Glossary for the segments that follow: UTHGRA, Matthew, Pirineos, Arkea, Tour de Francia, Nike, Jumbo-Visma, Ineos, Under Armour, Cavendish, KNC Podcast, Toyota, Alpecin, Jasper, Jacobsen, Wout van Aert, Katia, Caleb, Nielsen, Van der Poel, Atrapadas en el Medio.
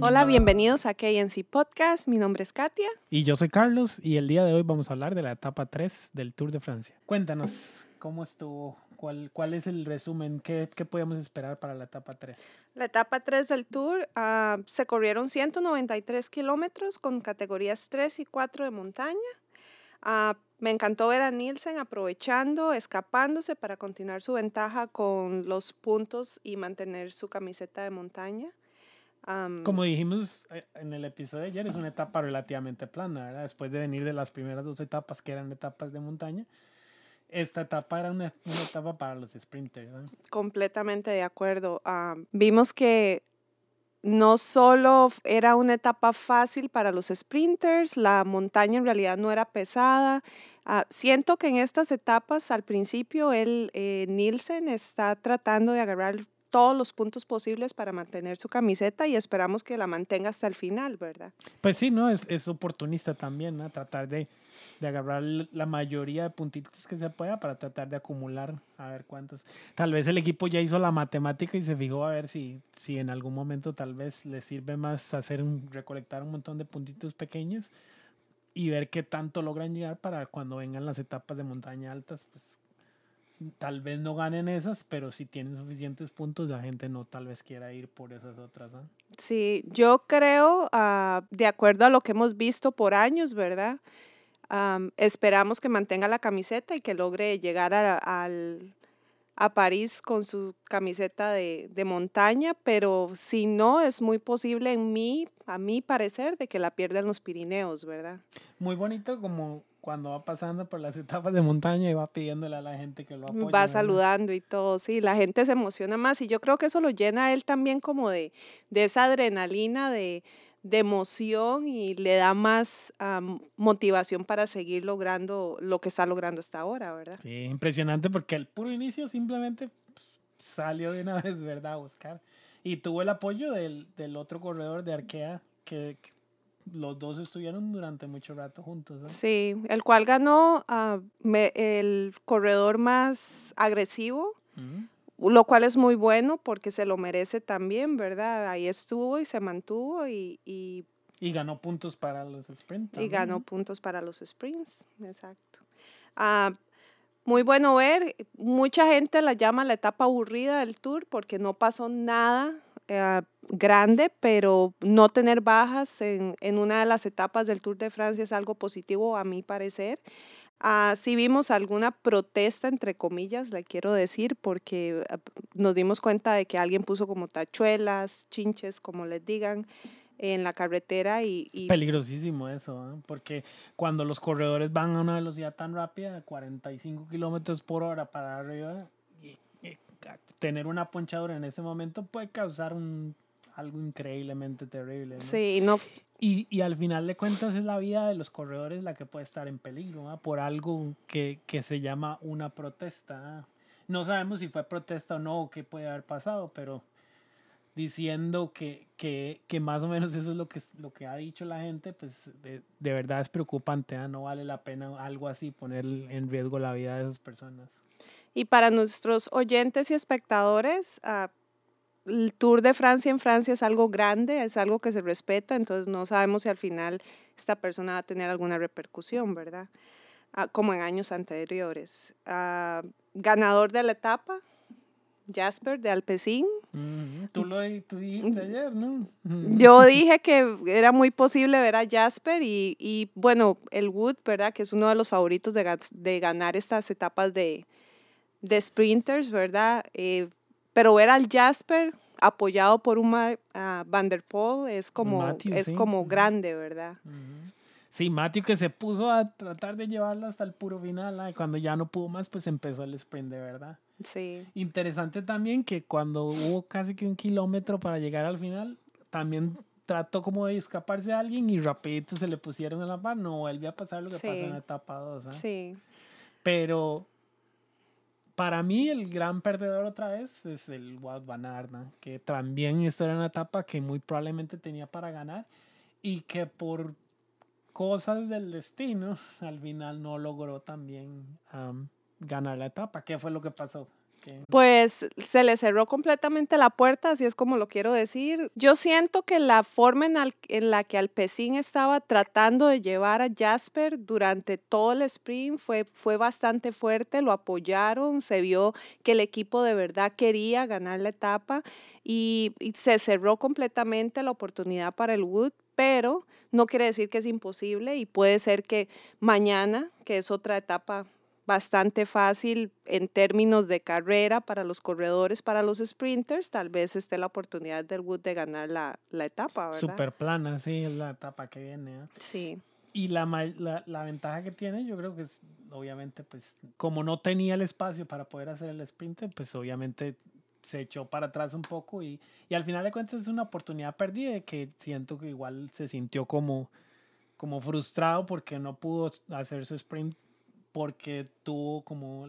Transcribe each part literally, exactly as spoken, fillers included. Hola, bienvenidos a K N C Podcast. Mi nombre es Katia. Y yo soy Carlos y el día de hoy vamos a hablar de la etapa tres del Tour de Francia. Cuéntanos, ¿cómo estuvo? ¿Cuál, cuál es el resumen? ¿Qué, qué podemos esperar para la etapa tres? La etapa tres del Tour uh, se corrieron ciento noventa y tres kilómetros con categorías tres y cuatro de montaña. Uh, me encantó ver a Nielsen aprovechando, escapándose para continuar su ventaja con los puntos y mantener su camiseta de montaña. Um, Como dijimos en el episodio de ayer, es una etapa relativamente plana, ¿verdad? Después de venir de las primeras dos etapas que eran etapas de montaña, esta etapa era una, una etapa para los sprinters, ¿verdad? Completamente de acuerdo. Um, vimos que no solo era una etapa fácil para los sprinters, la montaña en realidad no era pesada. Uh, siento que en estas etapas, al principio, el eh, Nielsen está tratando de agarrar todos los puntos posibles para mantener su camiseta y esperamos que la mantenga hasta el final, ¿verdad? Pues sí, ¿no? Es, es oportunista también, ¿no? Tratar de, de agarrar la mayoría de puntitos que se pueda para tratar de acumular, a ver cuántos. Tal vez el equipo ya hizo la matemática y se fijó a ver si, si en algún momento tal vez le sirve más hacer un, recolectar un montón de puntitos pequeños y ver qué tanto logran llegar para cuando vengan las etapas de montaña altas, pues tal vez no ganen esas, pero si tienen suficientes puntos, la gente no tal vez quiera ir por esas otras, ¿eh? Sí, yo creo, uh, de acuerdo a lo que hemos visto por años, ¿verdad? Um, esperamos que mantenga la camiseta y que logre llegar a, a, a París con su camiseta de, de montaña, pero si no, es muy posible, en mí, a mi parecer, de que la pierdan los Pirineos, ¿verdad? Muy bonito como cuando va pasando por las etapas de montaña y va pidiéndole a la gente que lo apoye. Va, ¿verdad? Saludando y todo, sí, la gente se emociona más y yo creo que eso lo llena a él también como de, de esa adrenalina, de, de emoción y le da más um, motivación para seguir logrando lo que está logrando hasta ahora, ¿verdad? Sí, impresionante porque el puro inicio simplemente salió de una vez, ¿verdad? A buscar y tuvo el apoyo del, del otro corredor de Arkea que... que los dos estuvieron durante mucho rato juntos, ¿eh? Sí, el cual ganó uh, me, el corredor más agresivo, uh-huh. Lo cual es muy bueno porque se lo merece también, ¿verdad? Ahí estuvo y se mantuvo y... Y, y ganó puntos para los sprints también. Y ganó puntos para los sprints, exacto. Uh, muy bueno ver, mucha gente la llama la etapa aburrida del Tour porque no pasó nada Eh, grande, pero no tener bajas en, en una de las etapas del Tour de Francia es algo positivo a mi parecer. Uh, sí vimos alguna protesta, entre comillas, le quiero decir, porque uh, nos dimos cuenta de que alguien puso como tachuelas, chinches, como les digan, en la carretera. y, y... Peligrosísimo eso, ¿eh? Porque cuando los corredores van a una velocidad tan rápida, cuarenta y cinco kilómetros por hora para arriba, tener una ponchadura en ese momento puede causar un, algo increíblemente terrible, ¿no? Sí, no. Y, y al final de cuentas es la vida de los corredores la que puede estar en peligro, ¿no? Por algo que, que se llama una protesta, ¿no? No sabemos si fue protesta o no, o qué puede haber pasado, pero diciendo que, que, que más o menos eso es lo que, lo que ha dicho la gente, pues de, de verdad es preocupante, ¿no? No vale la pena algo así, poner en riesgo la vida de esas personas. Y para nuestros oyentes y espectadores, uh, el Tour de Francia en Francia es algo grande, es algo que se respeta, entonces no sabemos si al final esta persona va a tener alguna repercusión, ¿verdad? Uh, como en años anteriores. Uh, ganador de la etapa, Jasper de Alpecin. Mm-hmm. Tú lo tú dijiste ayer, ¿no? Yo dije que era muy posible ver a Jasper y, y bueno, el Wood, ¿verdad? Que es uno de los favoritos de, de ganar estas etapas de... de sprinters, ¿verdad? Eh, pero ver al Jasper apoyado por un uh, Van der Poel es como, Matthew, es sí. como grande, ¿verdad? Uh-huh. Sí, Matthew que se puso a tratar de llevarlo hasta el puro final, ¿eh? Cuando ya no pudo más, pues empezó el sprint, de verdad. Sí. Interesante también que cuando hubo casi que un kilómetro para llegar al final, también trató como de escaparse a alguien y rapidito se le pusieron a la par, no vuelve a pasar lo que sí. pasó en la etapa dos, ¿eh? Sí. Pero... para mí, el gran perdedor otra vez es el Wout van Aert, ¿no? Que también esta era una etapa que muy probablemente tenía para ganar y que por cosas del destino, al final no logró también um, ganar la etapa. ¿Qué fue lo que pasó? Okay. Pues se le cerró completamente la puerta, así es como lo quiero decir. Yo siento que la forma en, al, en la que Alpecin estaba tratando de llevar a Jasper durante todo el sprint fue, fue bastante fuerte, lo apoyaron, se vio que el equipo de verdad quería ganar la etapa y, y se cerró completamente la oportunidad para el Wood, pero no quiere decir que es imposible y puede ser que mañana, que es otra etapa bastante fácil en términos de carrera para los corredores, para los sprinters, tal vez esté la oportunidad del Wood de ganar la, la etapa, ¿verdad? Súper plana, sí, es la etapa que viene, ¿eh? Sí. Y la, la, la ventaja que tiene, yo creo que es, obviamente, pues, como no tenía el espacio para poder hacer el sprint, pues, obviamente, se echó para atrás un poco y, y al final de cuentas es una oportunidad perdida que siento que igual se sintió como, como frustrado porque no pudo hacer su sprint porque tuvo como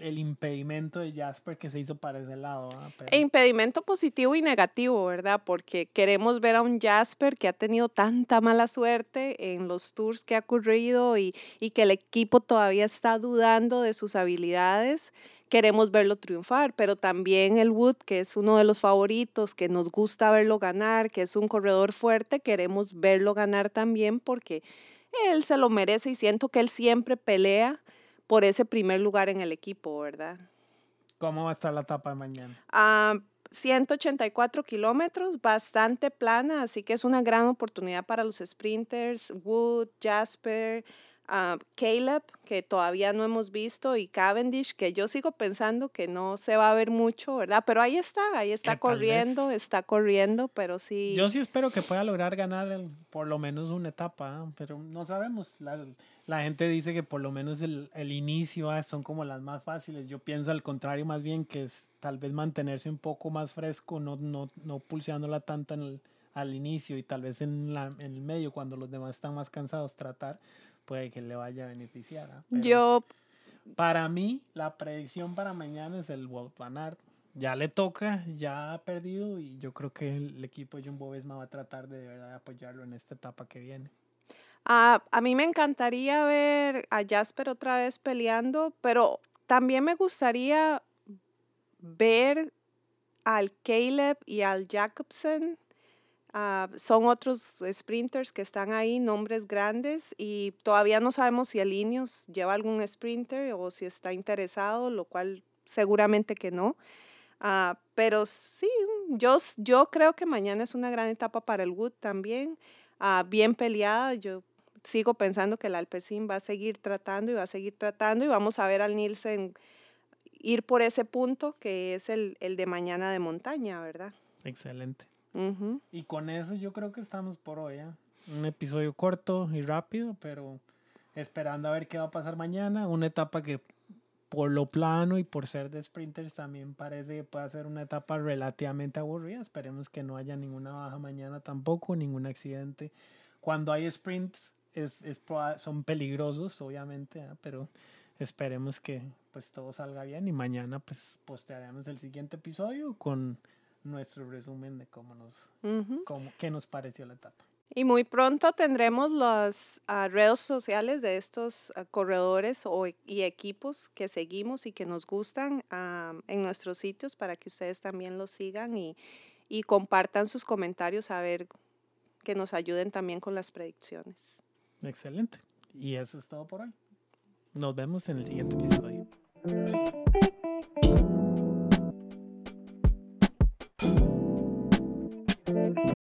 el impedimento de Jasper que se hizo para ese lado. Pero... E impedimento positivo y negativo, ¿verdad? Porque queremos ver a un Jasper que ha tenido tanta mala suerte en los tours que ha corrido y, y que el equipo todavía está dudando de sus habilidades. Queremos verlo triunfar, pero también el Wood, que es uno de los favoritos, que nos gusta verlo ganar, que es un corredor fuerte, queremos verlo ganar también porque... él se lo merece y siento que él siempre pelea por ese primer lugar en el equipo, ¿verdad? ¿Cómo va a estar la etapa de mañana? Uh, ciento ochenta y cuatro kilómetros, bastante plana, así que es una gran oportunidad para los sprinters, Wood, Jasper, uh, Caleb, que todavía no hemos visto, y Cavendish, que yo sigo pensando que no se va a ver mucho, ¿verdad? Pero ahí está, ahí está corriendo, está corriendo, pero sí... Yo sí espero que pueda lograr ganar el, por lo menos una etapa, ¿eh? Pero no sabemos. La, la gente dice que por lo menos el, el inicio ah, son como las más fáciles. Yo pienso al contrario, más bien que es tal vez mantenerse un poco más fresco, no, no, no pulseándola tanto en el, al inicio y tal vez en, la, en el medio, cuando los demás están más cansados, tratar... puede que le vaya a beneficiar, ¿eh? Pero yo... para mí, la predicción para mañana es el Wout van Aert. Ya le toca, ya ha perdido y yo creo que el equipo Jumbo-Visma va a tratar de, de verdad apoyarlo en esta etapa que viene. Ah, a mí me encantaría ver a Jasper otra vez peleando, pero también me gustaría ver al Caleb y al Jacobsen. Uh, son otros sprinters que están ahí, nombres grandes, y todavía no sabemos si el Ineos lleva algún sprinter o si está interesado, lo cual seguramente que no. Uh, pero sí, yo, yo creo que mañana es una gran etapa para el Wood también, uh, bien peleada. Yo sigo pensando que el Alpecin va a seguir tratando y va a seguir tratando y vamos a ver al Nielsen ir por ese punto que es el, el de mañana de montaña, ¿verdad? Excelente. Uh-huh. Y con eso yo creo que estamos por hoy, ¿eh? Un episodio corto y rápido, pero esperando a ver qué va a pasar mañana. Una etapa que por lo plano y por ser de sprinters también parece que puede ser una etapa relativamente aburrida. Esperemos que no haya ninguna baja mañana tampoco, ningún accidente. Cuando hay sprints es, es, son peligrosos, obviamente, ¿eh? Pero esperemos que pues todo salga bien y mañana pues postearemos el siguiente episodio con... nuestro resumen de cómo nos, uh-huh. cómo, qué nos pareció la etapa. Y muy pronto tendremos las uh, redes sociales de estos uh, corredores o, y equipos que seguimos y que nos gustan uh, en nuestros sitios para que ustedes también los sigan y, y compartan sus comentarios a ver que nos ayuden también con las predicciones. Excelente. Y eso es todo por hoy. Nos vemos en el siguiente episodio.